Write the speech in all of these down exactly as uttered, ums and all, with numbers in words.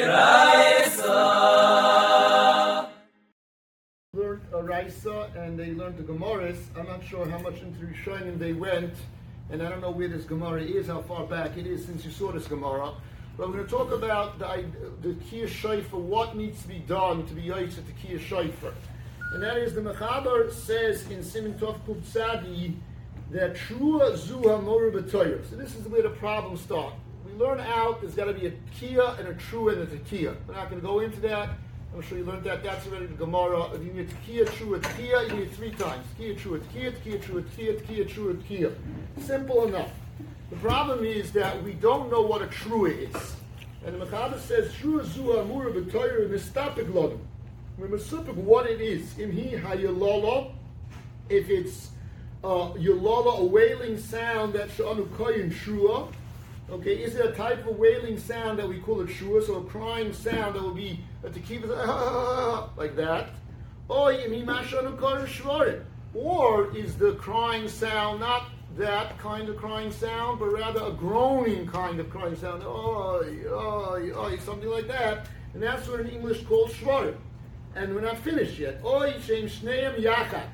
Learned Oraisa and they learned the Gemaras. I'm not sure how much into Rishonim they went, and I don't know where this Gemara is, how far back it is since you saw this Gemara. But we're going to talk about the the Tekias Shofar, what needs to be done to be Yotze Tekias Shofar. And that is the Mechaber says in Siman Tov Kuf Tzadi that truah zu hamor b'toyer. So this is where the problems start. We learn out there's got to be a kia and a truah and a tekiah. We're not going to go into that. I'm sure you learned that. That's already the Gemara. If you need tekiah, truah, tekiah, you need three times. Tekiah, truah, tekiah, tekiah, truah, tekiah, tekiah, truah, tekiah. Simple enough. The problem is that we don't know what a truah is. And the Mechaber says truah zu hamor b'toyer mistapik lodum. We're misupik what it is. Im hi hayilolo. If it's Uh, yolala, a wailing sound that she'anu koyim shua. Okay, is it a type of wailing sound that we call a shua? So a crying sound that will be a tekiva, like that. Or is the crying sound not that kind of crying sound, but rather a groaning kind of crying sound? Oy, oy, oy, something like that. And that's what in English called shvarim. And we're not finished yet. Oy, shem shneim yachad.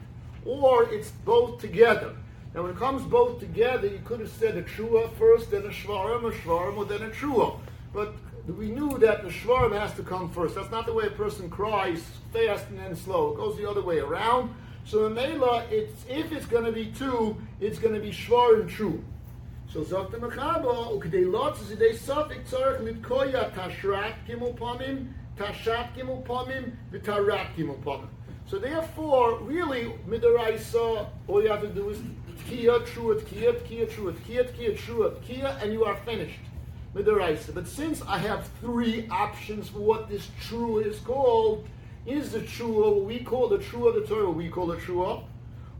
Or it's both together. Now when it comes both together, you could have said a truah first, then a shvarim, a shvarim, or then a truah. But we knew that the shvarim has to come first. That's not the way a person cries fast and then slow. It goes the other way around. So in Mela, it's, if it's going to be two, it's going to be shvarim truah. So Zok the Mechaba, Ukdei Lotz, Zidei Sofik, Tzarek, Litkoya, Tashrat, Gimel Pomim, Tashat, Gimel Pomim, Tarat, Gimel Pomim. So therefore, really, midaraisa, all you have to do is tekiah, truah, tekiah, tekiah, truah, tekiah, tekiah, truah, tekiah, and you are finished. Midaraisa. But since I have three options for what this truah is called, is the truah what we call the truah of the Torah, we call a truah?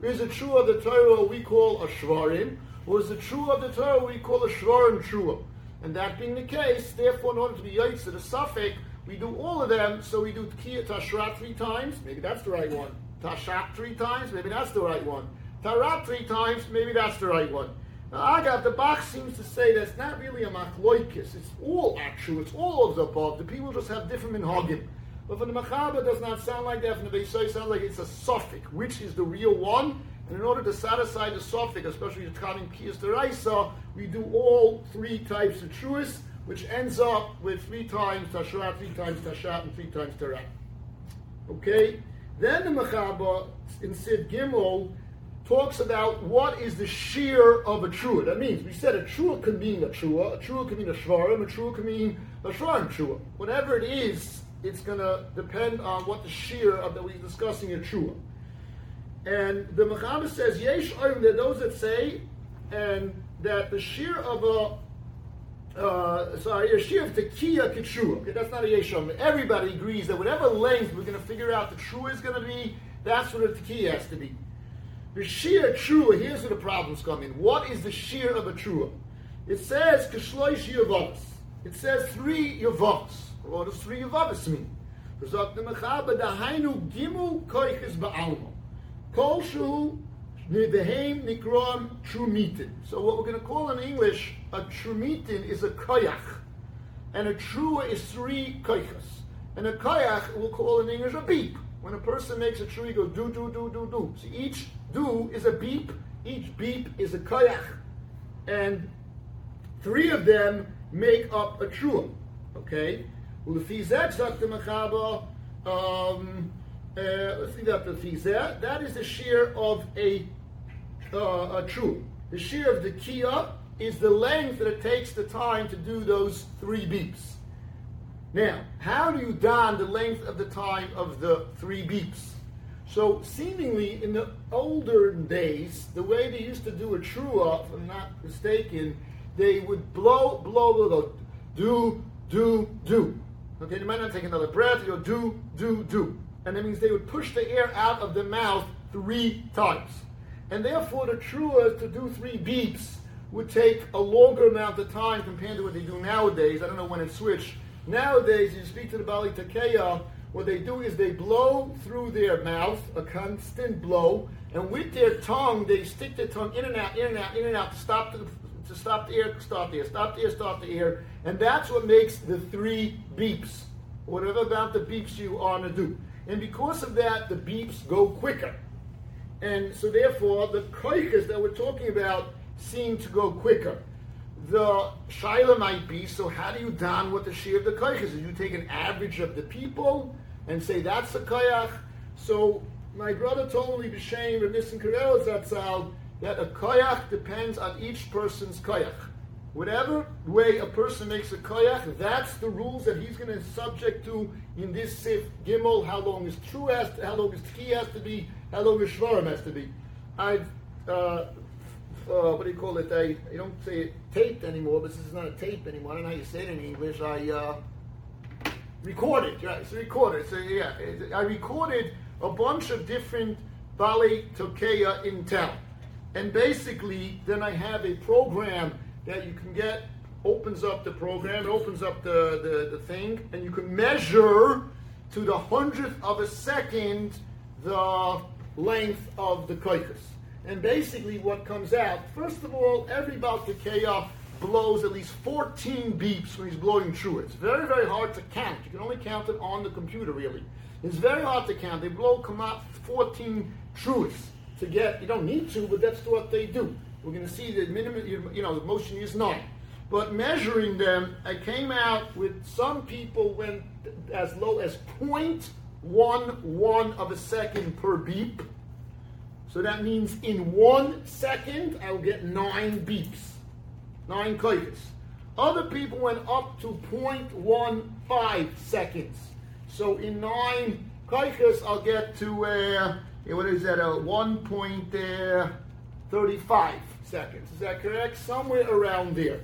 Is the truah of the Torah we call a shvarim? Or is the truah of the Torah we call a shvarim truah? And that being the case, therefore, in order to be yotze the sofik, we do all of them, so we do tekiah, tashrat three times, maybe that's the right one. Tashat three times, maybe that's the right one. Tarat three times, maybe that's the right one. Now, Agav, the Bach seems to say that's not really a machloikis. It's all actual, it's all of the above. The people just have different minhagim. But for the Mechaber, it does not sound like that. For the Beisai, it sounds like it's a sofik, which is the real one. And in order to satisfy the sofik, especially the tekias d'oraisa, we do all three types of truahs, which ends up with three times Tashrat, three times Tashat, and three times Tarat. Okay? Then the Mechaber in Sid Gimel talks about what is the shear of a truah. That means, we said a truah can mean a truah, a truah can mean a shvarim, a truah can mean a shvarim truah. Whatever it is, it's going to depend on what the shear of that we're discussing a truah. And the Mechaber says, Yesh Oim, there are those that say, and that the shear of a Uh, sorry, a shear of tekiah k'truah. Okay, that's not a yesham. Everybody agrees that whatever length we're going to figure out the truah is going to be, that's what a tekiah has to be. The shear truah, here's where the problems come in. What is the shear of a truah? It says k'shloish yevavos. It says three yevavos. What does three yevavos mean? Zok the Mechaber dahainu gimu koyches ba'almo. Kol shu nidehem nikron trumitin. So what we're going to call in English a trumitin is a koyach, and a truah is three koychas, and a koyach we'll call in English a beep. When a person makes a truah, he goes do do do do do. So each do is a beep, each beep is a koyach, and three of them make up a truah. Okay. Um, uh, let's leave that to fizeh. That is the shear of a uh, a truah. The shear of the kia is the length that it takes the time to do those three beeps. Now, how do you don the length of the time of the three beeps? So, seemingly, in the older days, the way they used to do a truah, if I'm not mistaken, they would blow, blow, blow, blow, do, do, do. Okay, they might not take another breath, they go do, do, do. And that means they would push the air out of the mouth three times. And therefore, the truah to do three beeps would take a longer amount of time compared to what they do nowadays. I don't know when it switched. Nowadays, you speak to the Baal Tekiah, what they do is they blow through their mouth, a constant blow, and with their tongue, they stick their tongue in and out, in and out, in and out, to stop the to stop the air, start the air, stop the air, start the air. And that's what makes the three beeps, whatever about the beeps you want to do. And because of that, the beeps go quicker. And so therefore, the koiches that we're talking about seem to go quicker. The shaila might be, so how do you don what the share of the koiches is? You take an average of the people and say, that's the koyach. So my brother told me, b'shem R' Nissan Korel, that a koyach depends on each person's koyach. Whatever way a person makes a koyach, that's the rules that he's going to subject to in this Sid Gimel. How long is truah, how long is kia has to be, how long is shvarim has to be. I've, uh, uh, what do you call it? I, I don't say it taped anymore. This is not a tape anymore. I don't know how you say it in English. I uh, recorded. Yeah, it's recorded. So yeah, it's, I recorded a bunch of different Baal Tekiah in town. And basically, then I have a program that you can get, opens up the program, it opens up the, the, the thing, and you can measure to the hundredth of a second the length of the koyach. And basically what comes out, first of all, every Baal Tekiah blows at least fourteen beeps when he's blowing truah. It's very, very hard to count. You can only count it on the computer, really. It's very hard to count. They blow come out fourteen truahs to get, you don't need to, but that's what they do. We're going to see the minimum, you know, the motion is nine. But measuring them, I came out with some people went as low as zero point one one of a second per beep. So that means in one second, I'll get nine beeps, nine koyach. Other people went up to zero point one five seconds. So in nine koyach, I'll get to, uh, what is that, uh, one point thirty-five seconds. Is that correct? Somewhere around there.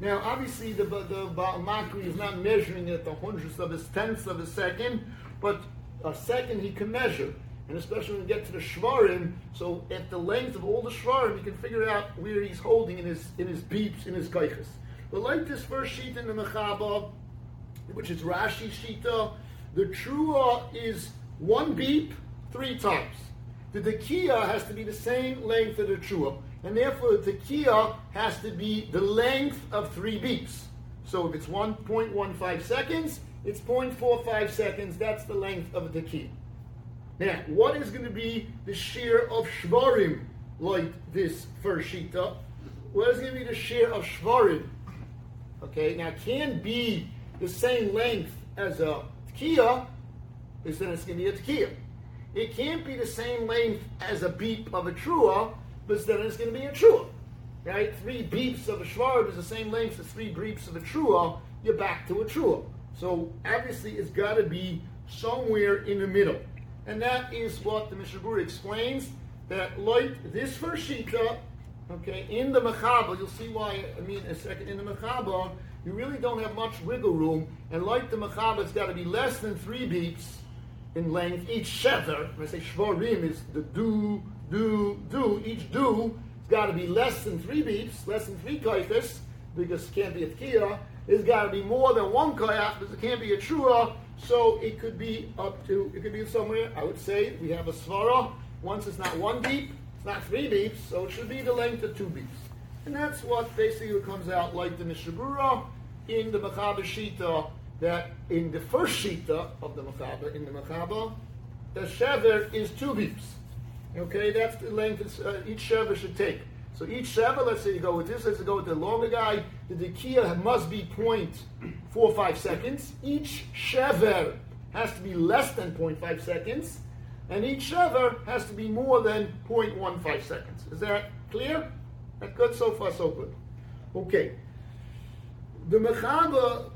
Now, obviously, the the Baal Makri is not measuring at the hundredths of a tenths of a second, but a second he can measure, and especially when we get to the shvarim. So, at the length of all the shvarim, he can figure out where he's holding in his in his beeps, in his koyach. But like this first sheet in the Mechaber, which is Rashi Shita, the truah is one beep three times. The tekiah has to be the same length of the truah, and therefore the tekiah has to be the length of three beeps. So if it's one point one five seconds, it's zero point four five seconds. That's the length of the tekiah. Now, what is going to be the shear of shvarim like this first shita? What is going to be the shear of shvarim? Okay, now it can't be the same length as a tekiah, because then it's going to be a tekiah. It can't be the same length as a beep of a truah, because then it's going to be a truah, right? Three beeps of a shvarim is the same length as three beeps of a truah. You're back to a truah. So obviously, it's got to be somewhere in the middle, and that is what the Mishnah Berurah explains. That like this first shita, okay, in the Mechaber, you'll see why. I mean, a second in the Mechaber, you really don't have much wiggle room, and like the Mechaber, it's got to be less than three beeps in length, each shetter. When I say shvarim is the do, do, do, each do has got to be less than three beeps, less than three koyach, because it can't be a tekiah. It's got to be more than one koyach, because it can't be a truah. So it could be up to, it could be somewhere, I would say, we have a svara. Once it's not one beep, it's not three beeps, so it should be the length of two beeps. And that's what basically comes out like the Mishnah Berurah in the Mechaber Shita, that in the first shita of the Mechaber, in the Mechaber, the shever is two beeps. Okay, that's the length it's, uh, each shever should take. So each shever, let's say you go with this, let's go with the longer guy, the tekiah must be zero point four five seconds. Each shever has to be less than zero point five seconds, and each shever has to be more than zero point one five seconds. Is that clear? That's good so far, so good. Okay. The Mechaber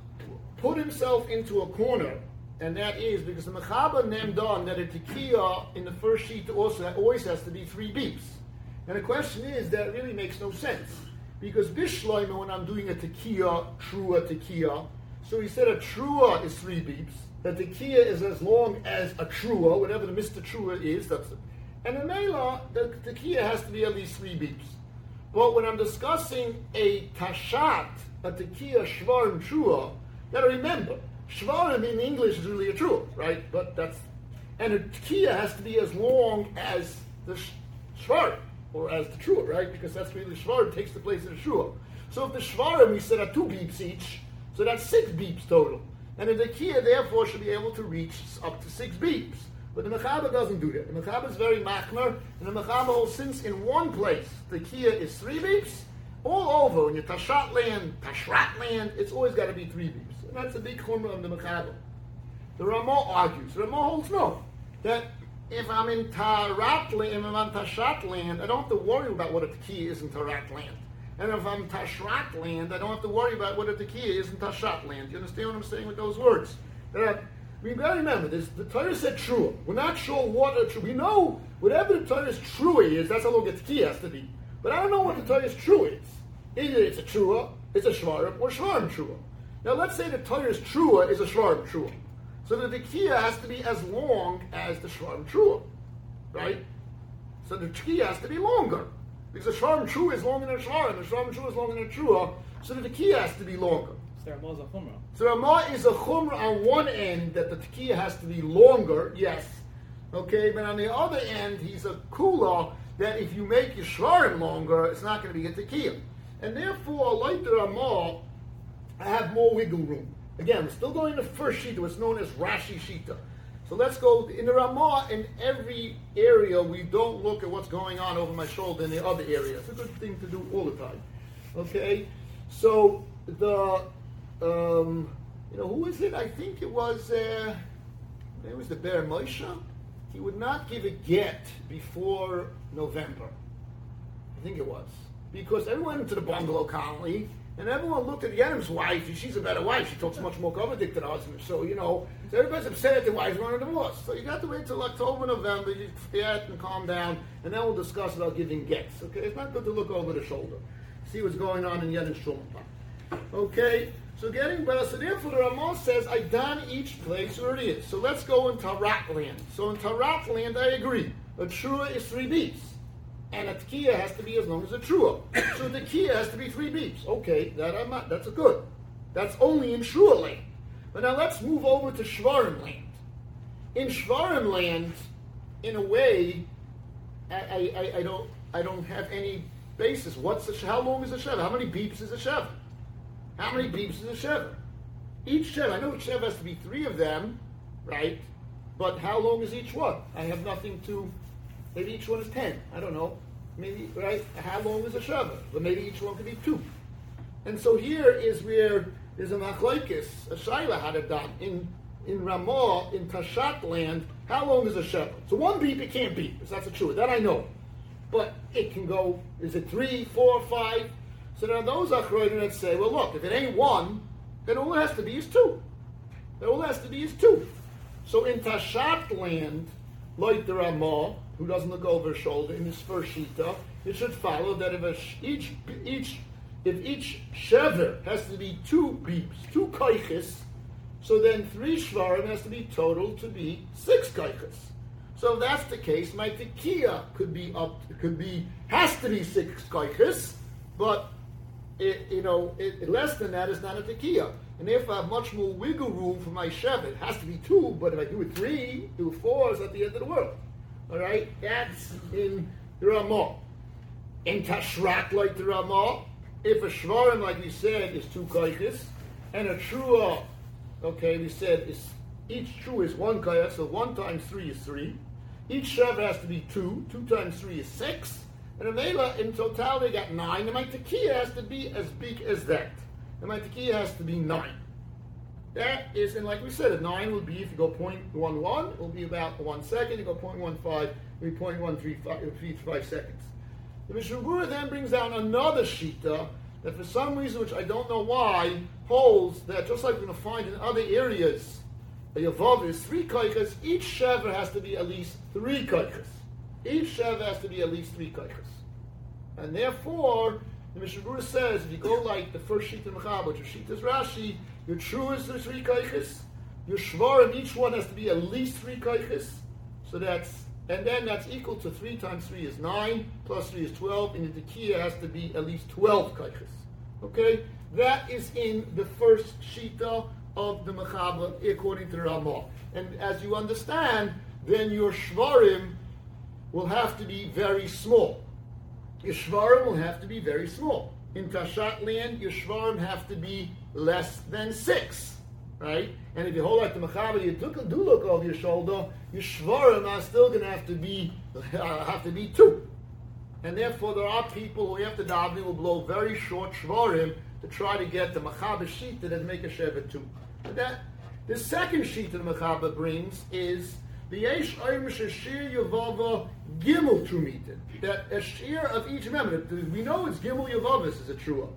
put himself into a corner, and that is because the Mechaber named on that a tekiah in the first sheet also always has to be three beeps. And the question is, that really makes no sense, because bishloima, when I'm doing a tekiah, truah tekiah, so he said a truah is three beeps, that tekiah is as long as a truah, whatever the Mister Truah is, that's it. And in Mela, the tekiah has to be at least three beeps. But when I'm discussing a Tashat, a tekiah, shvarim, truah, now remember, shvarim in English is really a truah, right? But that's, and a tekiah has to be as long as the shvarim. or as the truah, right? Because that's where the shvarim takes the place of the truah. So if the shvarim, we said, are two beeps each, so that's six beeps total. And in the kia, therefore, should be able to reach up to six beeps. But the Mechaber doesn't do that. The Mechaber is very machmer, and the Mechaber holds, since in one place the kia is three beeps, all over, in your Tashat land, Tashrat land, it's always got to be three beeps. And that's a big chumrah of the Mechaber. The Ramah argues, the Ramah holds no, that if I'm in Tarat land, if I'm on Tashat land, I don't have to worry about what a tekiah is in Tarat land. And if I'm Tashrat land, I don't have to worry about what a tekiah is in Tashat land. You understand what I'm saying with those words? That we gotta remember this, the Torah said truah. We're not sure what a truah. We know whatever the Torah's truah is, that's how long a tekiah has to be. But I don't know what the Torah's truah is. Either it's a truah, it's a shvarim, or shvarim truah. Now let's say the Torah's truah is a shvarim truah. So the tekiah has to be as long as the shvarim truah, right? So the tekiah has to be longer. Because the shvarim truah is longer than a shvarim, the shvarim truah is longer than a truah, so the tekiah has to be longer. So the Ramah is a chumrah. So the Ramah is a chumrah on one end that the tekiah has to be longer, yes. Okay, but on the other end, he's a kula that if you make your shvarim longer, it's not going to be a tekiah. And therefore, like the Ramah, I have more wiggle room. Again, we're still going to the first Shita, what's known as Rashi Shita. So let's go, in the Ramah, in every area, we don't look at what's going on over my shoulder in the other area. It's a good thing to do all the time. Okay? So, the, um, you know, who is it? I think it was, uh, it was the Baer Moshe. He would not give a get before November. I think it was. Because everyone went to the bungalow colony, and everyone looked at the Adam's wife, and she's a better wife. She talks much more Kavodic than her husband. So, you know, so everybody's upset at the wife running a divorce. So you got to wait until October, November, you get and calm down, and then we'll discuss about giving gets. Okay, it's not good to look over the shoulder. See what's going on in Yedin's Shulman. Okay, so getting better. So therefore, the Ramah says, I done each place where it is. So let's go in Tarat land. So in Tarat land, I agree. A truah is three beats. And a tekiah has to be as long as a truah. So the tekiah has to be three beeps. Okay, that I'm not, that's a good. That's only in truah land. But now let's move over to shvarim land. In shvarim land, in a way, I, I, I don't I don't have any basis. What's the, how long is a shev? How many beeps is a shev? How many beeps is a shev? Each shev, I know each shev has to be three of them, right? But how long is each one? I have nothing to. Maybe each one is ten. I don't know. Maybe, right? How long is a Shabbat? But maybe each one could be two. And so here is where there's a machlokes, a shaila had it done in in Ramah, in Tashat land. How long is a Shabbat? So one beep it can't be. It's not so true. That I know. But it can go. Is it three, four, five? So now those Achronim that say, well, look, if it ain't one, then all it has to be is two. Then all it has to be is two. So in Tashat land, like the Ramah, who doesn't look over his shoulder in his first shita, it should follow that if a sh- each each if each shever has to be two beeps, two koiches, so then three shvarim has to be total to be six koiches. So if that's the case, my tekiah could be up, could be has to be six koiches, but it, you know it, less than that is not a tekiah. And if I have much more wiggle room for my shever, it has to be two. But if I do it three, do it four, it's at the end of the world. All right, that's in the Ramah. In Tashrat, like the Ramah, if a shvarim, like we said, is two koyches, and a truah, okay, we said is each truah is one koyach, so one times three is three. Each shev has to be two. Two times three is six. And a mela, in total, they got nine. And my tekiah has to be as big as that. And my tekiah has to be nine. That is, and like we said, a nine would be, if you go zero point one one, it will be about one second. You go zero point one five, it will be zero point one three five seconds. The Mishnah Berurah then brings down another shita that for some reason, which I don't know why, holds that just like we're going to find in other areas, a yavav is three koiches, each shever has to be at least three koiches. Each shever has to be at least three koiches. And therefore, the Mishnah Berurah says, if you go like the first shita in Mechaber, which is shita's Rashi, your truahs is three koiches. Your shvarim, each one has to be at least three koiches. So that's, and then that's equal to three times three is nine, plus three is twelve, and the tekiah has to be at least twelve koiches. Okay? That is in the first shita of the Mechaber, according to the Ramah. And as you understand, then your shvarim will have to be very small. your shvarim will have to be very small. In Tashat land, your shvarim have to be less than six, right? And if you hold out the Mechaber, you do look over your shoulder, your shvarim are still going to have to be uh, have to be two. And therefore, there are people who after davening will blow very short shvarim to try to get the Mechaber Shita that make a shevet two. But that, the second Shita the Mechaber brings is that a shear of each member. We know it's Gimel Yevavis is a truah.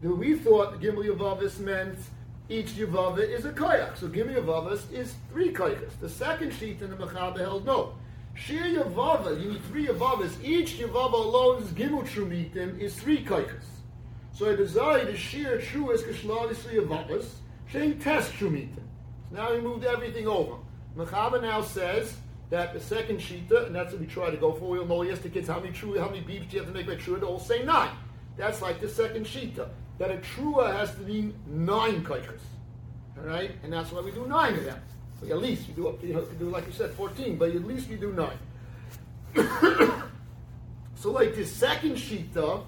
We thought Gimel Yevavis meant each Yevavis is a koyach. So Gimel Yevavis is three koyachs. The second sheet in the Mechaber held no. Shear Yevavis, you need three Yevavis. Each Yevavis alone is Gimel Trumitim is three koyachs. So I desired to shear truahs Kishlavisli Yevavis, shearing test Trumitim. So now we moved everything over. Mechaber now says that the second shita, and that's what we try to go for. We'll know, yes, the kids, how many true, how many beeps do you have to make by true? They all say nine. That's like the second shita, that a truah has to be nine koyachos. All right? And that's why we do nine of them. So at least you do, up to, you know, you do, like you said, fourteen, but at least we do nine. So like this second shita,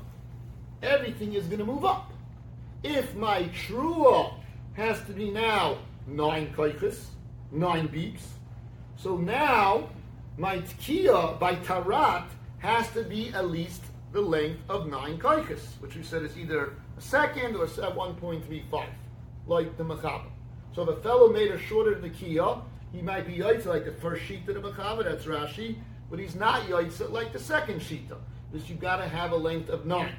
everything is going to move up. If my truah has to be now nine koyachos, nine beeps. So now, my kia by Tarat has to be at least the length of nine koyachos, which we said is either a second or a one point three five, like the Mechaber. So if a fellow made a shorter than the kia, he might be yaitza like the first shita of the Mechaber, that's Rashi, but he's not yaitza like the second shita, because you've got to have a length of nine.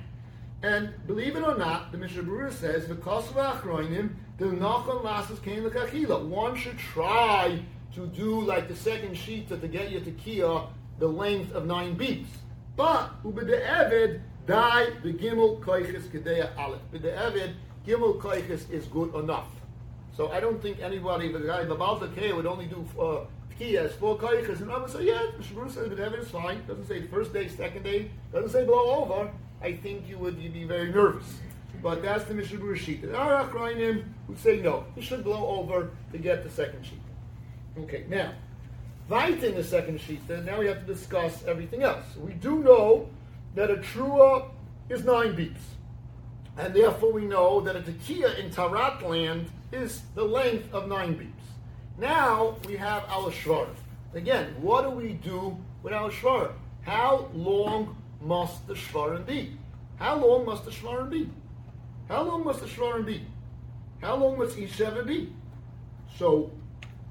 And believe it or not, the Mishnah Berurah says, because of Achronim, the Nachon Lasses came to Kachila. One should try to do like the second shita to get you to kia, the length of nine beats. But, U'b'de'evid, die the Gimel Koiches Kedeya Aleph. B'de'evid, Gimel Koiches is good enough. So I don't think anybody, the guy, the Baal Tekiah would only do uh, kia as four Koiches, and I would say, yeah, Mishnah Berurah says B'de'evid is fine. Doesn't say first day, second day, doesn't say blow over. I think you would you'd be very nervous. But that's the Mishnah Berurah Shita. And our Achronim would say no. You should blow over to get the second Shita. Okay, now, right in the second Shita, now we have to discuss everything else. We do know that a truah is nine beats. And therefore we know that a tekiah in Tarat land is the length of nine beats. Now we have our shvarim. Again, what do we do with our shvarim? How long must the shvarim be? How long must the shvarim be? How long must the shvarim be? How long must each shever be? So,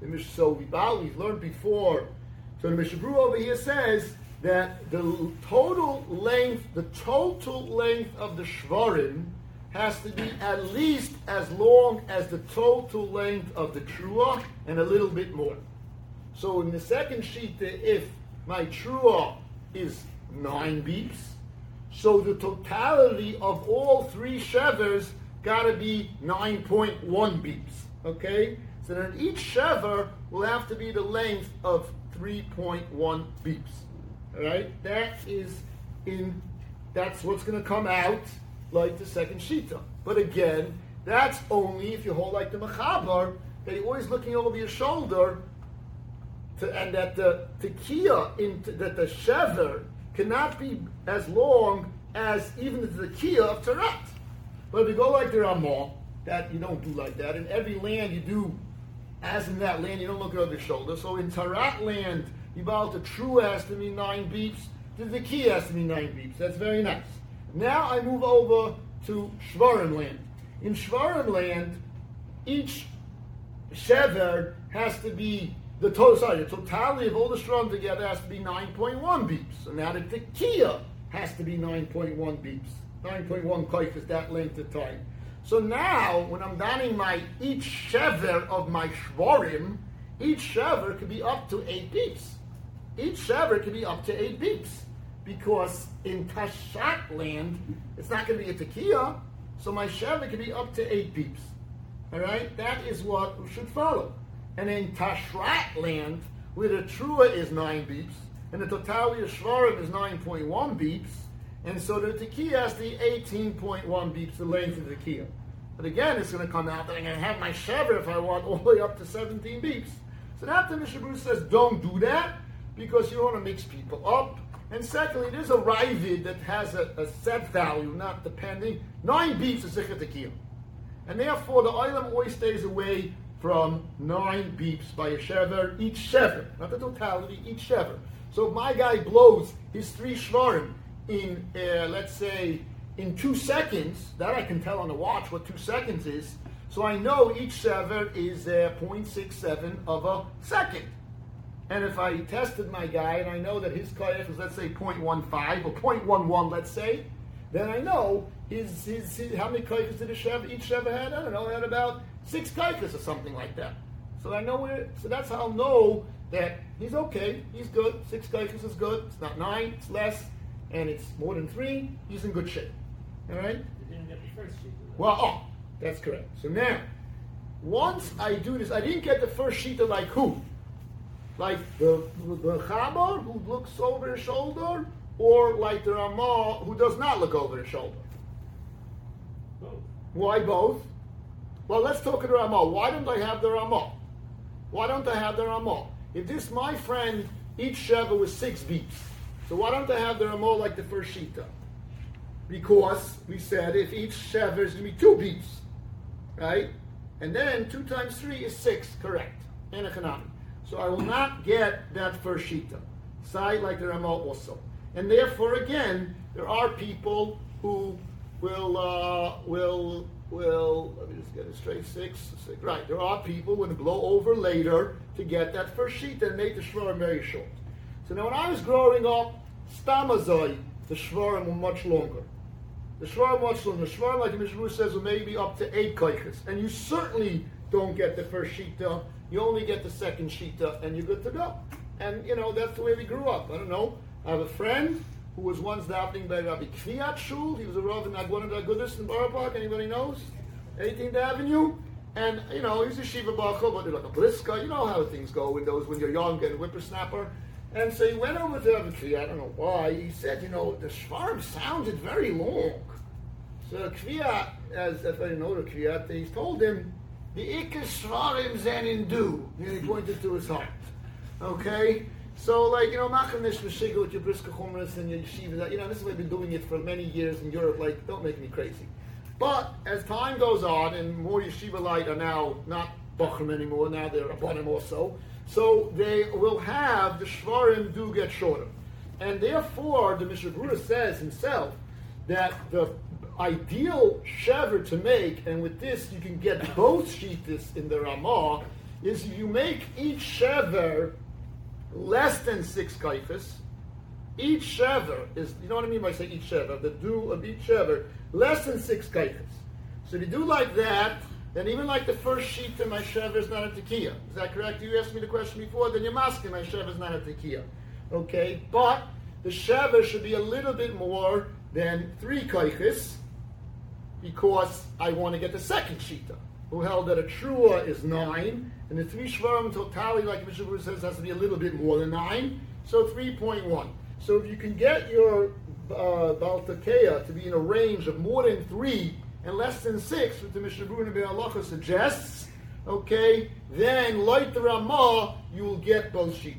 the so we've learned before. So the Mishnah Berurah over here says that the total length, the total length of the shvarim has to be at least as long as the total length of the truah and a little bit more. So in the second sheet, if my truah is nine beeps. So the totality of all three shevers got to be nine point one beeps. Okay? So then each shever will have to be the length of three point one beeps. Alright? That is in, that's what's going to come out like the second shita. But again, that's only if you hold like the Mechaber, that you're always looking over your shoulder, to, and that the tekiah, in that the shever cannot be as long as even the tekiah of Tarat. But if you go like the Ramah, that you don't do like that. In every land you do, as in that land, you don't look over your shoulder. So in Tarat land, you bow to truah has to be nine beeps, the tekiah has to be nine beeps. That's very nice. Now I move over to shvarim land. In shvarim land, each shever has to be The, total, sorry, the totality of all the shvarim together has to be nine point one beeps. So now the tekiah has to be nine point one beeps. nine point one koyach is that length of time. So now, when I'm davening my each shever of my shvarim, each shever could be up to eight beeps. Each shever could be up to eight beeps. Because in Tashat land, it's not going to be a tekiah, so my shever could be up to eight beeps. Alright? That is what we should follow. And in Tashrat land, where the truah is nine beeps, and the totality of shvarim is nine point one beeps, and so the tekiah has the eighteen point one beeps, the length of the tekiah. But again, it's going to come out that I'm going to have my shever if I want all the way up to seventeen beeps. So now the Mishnah Berurah says, don't do that, because you don't want to mix people up, And secondly, there's a Ravid that has a, a set value, not depending. Nine beats is Zikr Tekiah. And therefore, the Olam always stays away from nine beeps by a shever, each shever, not the totality, each shever. So if my guy blows his three shvarim in, uh, let's say, in two seconds, that I can tell on the watch what two seconds is, so I know each shever is uh, zero point six seven of a second. And if I tested my guy and I know that his koyach is, let's say, zero point one five or zero point one one, let's say, then I know his, his, his how many koyachs did a shever, each shever had? I don't know, had about six koyachs or something like that. So I know it, so that's how I'll know that he's okay, he's good, six koyachs is good, it's not nine, it's less, and it's more than three, he's in good shape. All right? You didn't get the first sheet. Well, oh, that's correct. So now, once I do this, I didn't get the first sheet of like who? Like the, the Mechaber who looks over his shoulder, or like the Ramah who does not look over his shoulder? Both. Why both? Well, let's talk to the Ramah. Why don't I have the Ramah? Why don't I have the Ramah? If this, my friend, each shever was six beats, so why don't I have the Ramah like the first Shita? Because we said if each shever is going to be two beats, right? And then two times three is six, correct, in economic. So I will not get that first Shita. Side like the Ramah also. And therefore, again, there are people who will, uh, will, will, let me just get it straight, six, six, right. There are people who will blow over later to get that first sheet and make the shvarim very short. So now when I was growing up, stamazoi, the shvarim were much longer. The shvarim were much longer. The shvarim, like the Mishnah Berurah says, were maybe up to eight koiches. And you certainly don't get the first shita, you only get the second shita, and you're good to go. And, you know, that's the way we grew up. I don't know. I have a friend who was once davening by Rabbi Kviat Shul. He was a Rav in Agwanad Agudus in Borough Park. Anybody knows? eighteenth Avenue. And, you know, he's a Shiva Bacha, but he's like a Bliska. You know how things go when those when you're young and whippersnapper. And so he went over to Rabbi Kviat. I don't know why. He said, you know, the shvarim sounded very long. So Kviat, as if I didn't know the Kviat, they told him, the Ikka shvarim zenindu. And he pointed to his heart. Okay? So, like, you know, Machanish Meshiga with your Brisker Chumras and your Yeshiva, you know, this is why I've been doing it for many years in Europe, like, don't make me crazy. But as time goes on, and more Yeshiva Light are now not Bachrim anymore, now they're Abonim also, so they will have the Shvarim do get shorter. And therefore, the Mishnah Berurah says himself that the ideal Shever to make, and with this you can get both Shittas in the Ramah, is you make each Shever less than six kaifas. Each shever is, you know what I mean by saying each shever, the do of each shever, less than six kaifas. So if you do like that, then even like the first sheet in my shever is not a tekiah. Is that correct? You asked me the question before, then you're masking my shever is not a tekiah. Okay, but the shever should be a little bit more than three kaifas because I want to get the second shita, who held that a truah is nine, and the three shvarim totality, like Mishnah Berurah says, has to be a little bit more than nine, so three point one. So if you can get your uh, Baal Tekiah to be in a range of more than three and less than six, which the Mishnah Berurah and the Halacha suggests, okay, then like the Ramah, you will get both shittas.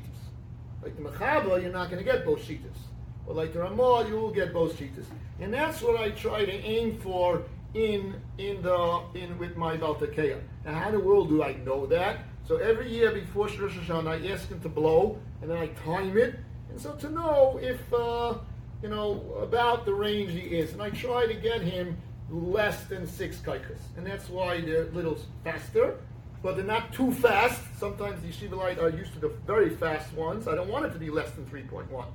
Like the Mechaber, you're not going to get both shittas. But like the Ramah, you will get both shittas. And that's what I try to aim for in in the in with my Baal Tekiah. Now how in the world do I know that? So every year before Rosh Hashanah, I ask him to blow, and then I time it, and so to know if uh, you know about the range he is, and I try to get him less than six kaikas, and that's why they're a little faster, but they're not too fast. Sometimes the Yeshivite are used to the very fast ones. I don't want it to be less than three point one.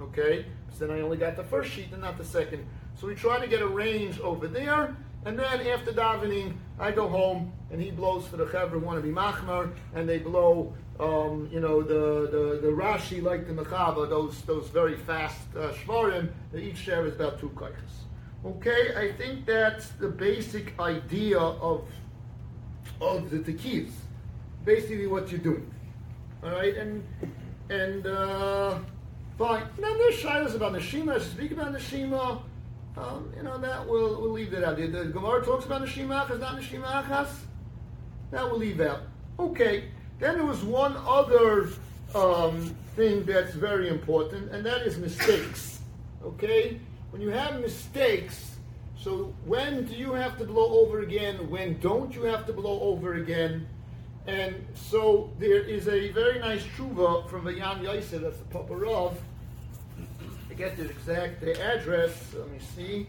Okay, so then I only got the first sheet and not the second. So we try to get a range over there, and then after davening, I go home, and he blows for the Chaver, want to be Machmer, and they blow, um, you know, the, the, the Rashi, like the Mechaber, those those very fast uh, Shvarim, that each share is about two koiches. Okay, I think that's the basic idea of, of the Tekias, basically what you're doing. All right, and, and uh, fine. Now there's shilas about Neshima, I speak about Neshima. Um, you know, that we'll, we'll leave that out. The, the Gemara talks about Neshima Achas, not Neshima Achas. That we'll leave out. Okay. Then there was one other um, thing that's very important, and that is mistakes. Okay? When you have mistakes, so when do you have to blow over again? When don't you have to blow over again? And so there is a very nice tshuva from the Yom Yaiser, that's the Papa Rav. I get the exact address, let me see.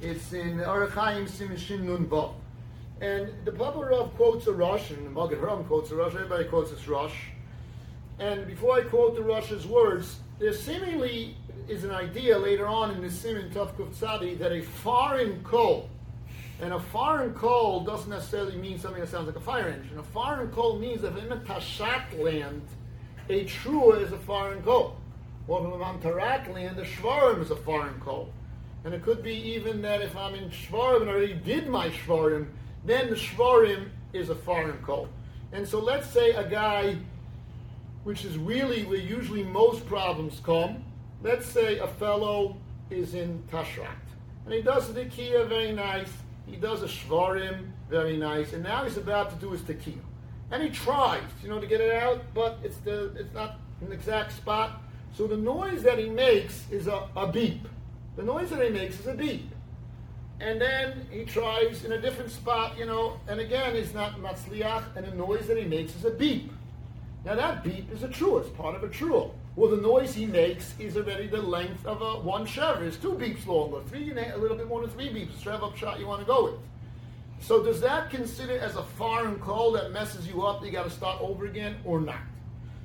It's in Orach Chaim Simishin Nunba. And the Papa Rav quotes a Rosh, and the Magen Avraham quotes a Rosh, everybody quotes this Rosh. And before I quote the Rosh's words, there seemingly is an idea later on in the Simin Tavkuf Tzadi that a foreign coal, and a foreign coal doesn't necessarily mean something that sounds like a fire engine. A foreign coal means that in the Tashat land, a truah is a foreign coal. Well, if I'm in Tarat land, a shvarim is a foreign coal. And it could be even that if I'm in shvarim and I already did my shvarim, then the shvarim is a foreign coal. And so let's say a guy, which is really where usually most problems come, let's say a fellow is in Tashrat, and he does the kia very nice, he does a shvarim very nice, and now he's about to do his tekiah. And he tries, you know, to get it out, but it's the it's not an exact spot. So the noise that he makes is a, a beep. The noise that he makes is a beep. And then he tries in a different spot, you know, and again it's not matzliach, and the noise that he makes is a beep. Now that beep is a truah, it's part of a truah. Well, the noise he makes is already the length of a one shever. It's two beeps longer, three and a, a little bit more than three beeps. It's rev up shot you want to go with. So does that consider as a foreign call that messes you up? You got to start over again or not?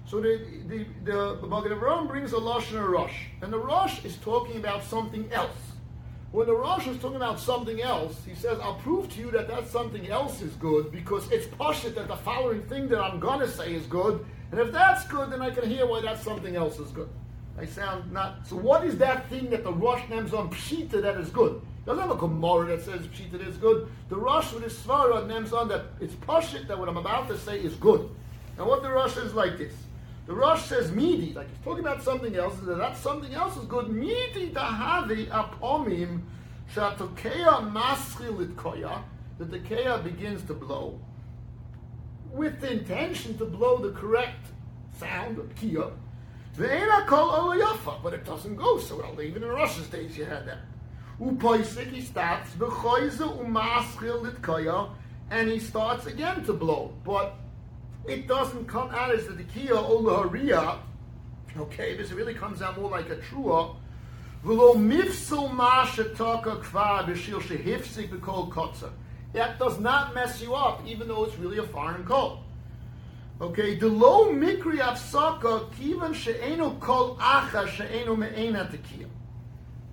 So the the the, the Magen Avraham brings a Rosh and a Rosh, and the Rosh is talking about something else. When the Rosh is talking about something else, he says, "I'll prove to you that that something else is good because it's pashut that the following thing that I'm gonna say is good." And if that's good, then I can hear why that's something else is good. I sound not... So what is that thing that the Rosh names on Pshita that is good? It doesn't have a Gemara that says Pshita is good. The Rosh with his Svara names on that it's Pashit, that what I'm about to say is good. And what the Rosh is like this. The Rosh says Midi, like he's talking about something else, and that something else is good. Midi dahavi apomim shatokeya maschilit koya. The tekeya begins to blow with the intention to blow the correct sound of kia, but it doesn't go so well. Even in Russia's days, you had that. Upoisik, he starts, and he starts again to blow, but it doesn't come out as the kia olaharia. Okay, this really comes out more like a truah. That does not mess you up, even though it's really a foreign call. Okay, the low mikri afsaka kivan she'enu kol acha she'enu me'ein hatekiah.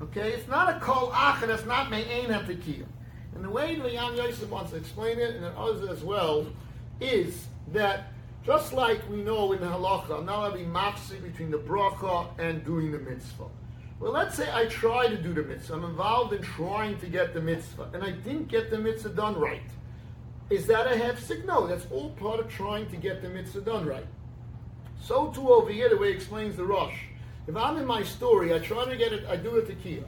Okay, it's not a kol acha that's not me'ein hatekiah. And the way the Yom Yosef wants to explain it, and others as well, is that just like we know in the halacha, I'm not having mafsik between the bracha and doing the mitzvah. Well, let's say I try to do the mitzvah. I'm involved in trying to get the mitzvah, and I didn't get the mitzvah done right. Is that a hefsek? No, that's all part of trying to get the mitzvah done right. So too over here, the way he explains the Rosh. If I'm in my story, I try to get it, I do a tekiah,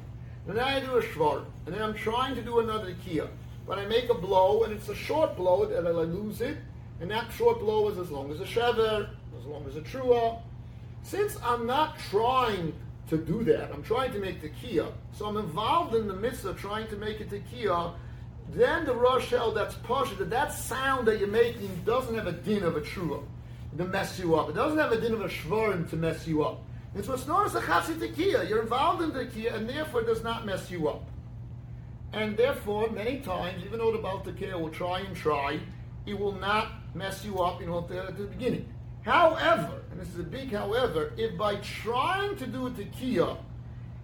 and then I do a shvar, and then I'm trying to do another tekiah, but I make a blow, and it's a short blow, and I lose it, and that short blow is as long as a shever, as long as a truah. Since I'm not trying to do that, I'm trying to make tekiah, so I'm involved in the midst of trying to make a tekiah, then the Rosh held that's partial, that that sound that you're making doesn't have a din of a truah to mess you up. It doesn't have a din of a shvarim to mess you up. It's what's known as a chatsi tekiah. You're involved in tekiah, and therefore it does not mess you up. And therefore, many times, even though the Baal Tekiah will try and try, it will not mess you up, you know, at the beginning. However, and this is a big however, if by trying to do a tekiah,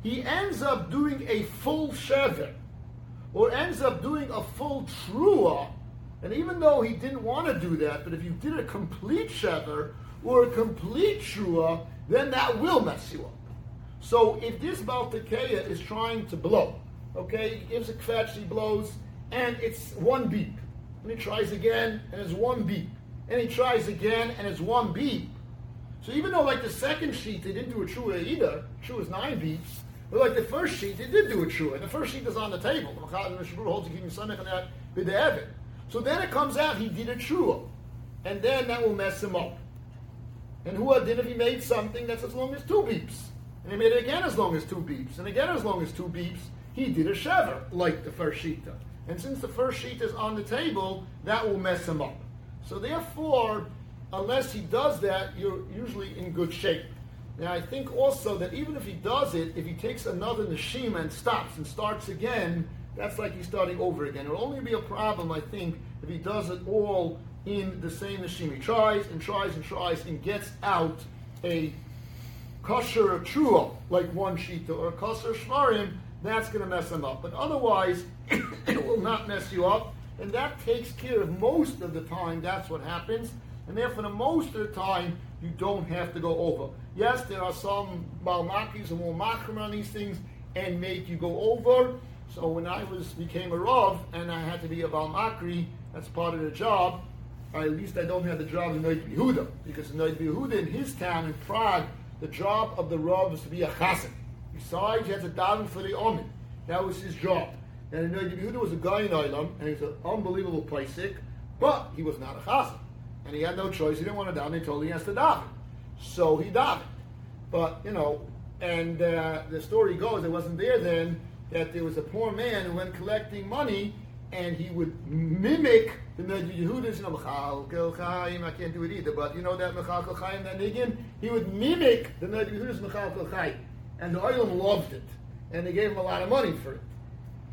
he ends up doing a full shever, or ends up doing a full truah, and even though he didn't want to do that, but if you did a complete shever, or a complete truah, then that will mess you up. So if this Baal Tekiah is trying to blow, okay, he gives a kvetch, he blows, and it's one beep, and he tries again, and it's one beep, and he tries again, and it's one beep. So even though like the second sheet, they didn't do a truah either, truah is nine beeps, but like the first sheet, they did do a truah, and the first sheet is on the table. So then it comes out, he did a truah, and then that will mess him up. And who did if he made something that's as long as two beeps? And he made it again as long as two beeps, and again as long as two beeps, he did a shaver, like the first shita. And since the first shita is on the table, that will mess him up. So therefore, unless he does that, you're usually in good shape. Now I think also that even if he does it, if he takes another neshima and stops and starts again, that's like he's starting over again. It'll only be a problem, I think, if he does it all in the same neshima. He tries and tries and tries and gets out a kosher or truah, like one shita, or a kosher shvarim, that's going to mess him up. But otherwise, it will not mess you up. And that takes care of most of the time. That's what happens. And therefore, the most of the time, you don't have to go over. Yes, there are some balmakis and malmachim on these things and make you go over. So when I was became a Rav and I had to be a balmakri, that's part of the job. Or at least I don't have the job in Nejd Yehudah, because in Nejd Yehudah in his town in Prague, the job of the Rav was to be a chassid. Besides, he had to daven for the omen. That was his job. And in Nejd Yehudah was a guy in Olam, and he was an unbelievable paisik, but he was not a chassid. And he had no choice. He didn't want to daven. They told him he has to daven. So he davened. But, you know, and uh, the story goes, it wasn't there then, that there was a poor man who went collecting money, and he would mimic the Nejd Yehudas, you know, Mechal Kel Chaim, I can't do it either, but you know that Mechal Kel Chaim, that niggun? He would mimic the Nejd Yehudas Mechal Kel Chaim. And the Olam loved it. And they gave him a lot of money for it.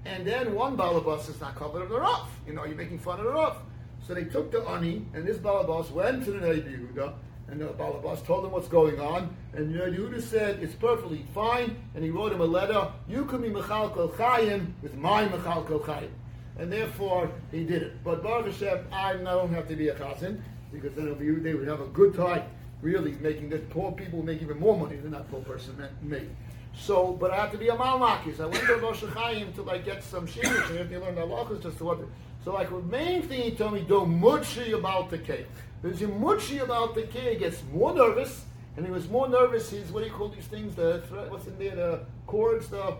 And then one balabas is not covered of the Rav. You know, you're making fun of the Rav. So they took the ani, and this balabas went to the Nejd Yehudah, and the balabas told him what's going on, and the Nejd Yehudah said, it's perfectly fine, and he wrote him a letter, you can be Mechal Kel Chaim with my Mechal Kel Chaim. And therefore, he did it. But Baruch Hashem, I don't have to be a chassan, because then be, they would have a good time really making the poor people make even more money than that poor person made. So, but I have to be a malmaki. So I went to Rosh Chaim to like get some shirish, and if you learn the halachas just to what. So like the main thing he told me, don't mutshi about the kia. Because you mutshi about the kia, he gets more nervous, and he was more nervous. He's what do you call these things? The what's in there? The cords, the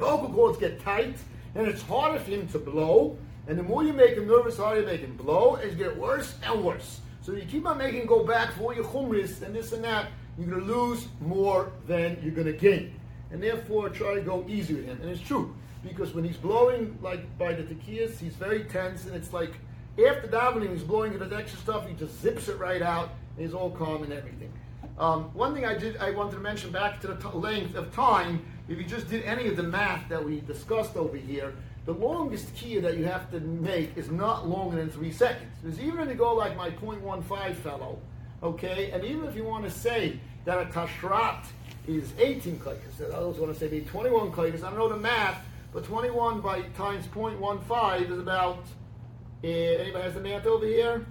vocal cords get tight. And it's harder for him to blow. And the more you make him nervous, the harder you make him blow. It's going to get worse and worse. So you keep on making him go back for all your chumris and this and that. You're going to lose more than you're going to gain. And therefore, try to go easy with him. And it's true. Because when he's blowing, like by the tekias, he's very tense. And it's like, after davening, he's blowing with his extra stuff. He just zips it right out. And he's all calm and everything. Um, one thing I did, I wanted to mention back to the t- length of time. If you just did any of the math that we discussed over here, the longest kia that you have to make is not longer than three seconds. Because even if you go like my point one five fellow, okay, and even if you want to say that a Tashrat is eighteen koyach, that others want to say maybe twenty-one koyach, I don't know the math, but twenty-one by times point one five is about, uh, anybody has the math over here?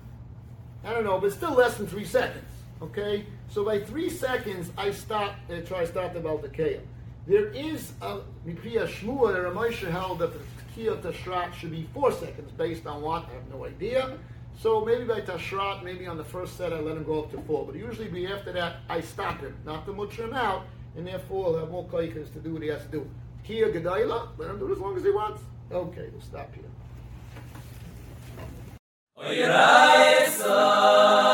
I don't know, but it's still less than three seconds, okay? So by three seconds, I stop and try to stop the Baal Tekiah. There is a Mipriya Shmua that Rav Moshe held that the Tekiah of Tashrat should be four seconds, based on what? I have no idea. So maybe by Tashrat, maybe on the first set, I let him go up to four. But usually be after that, I stop him, not to much him out, and therefore he'll have more koyches to do what he has to do. Kia Gedayla, let him do it as long as he wants. Okay, we'll stop here.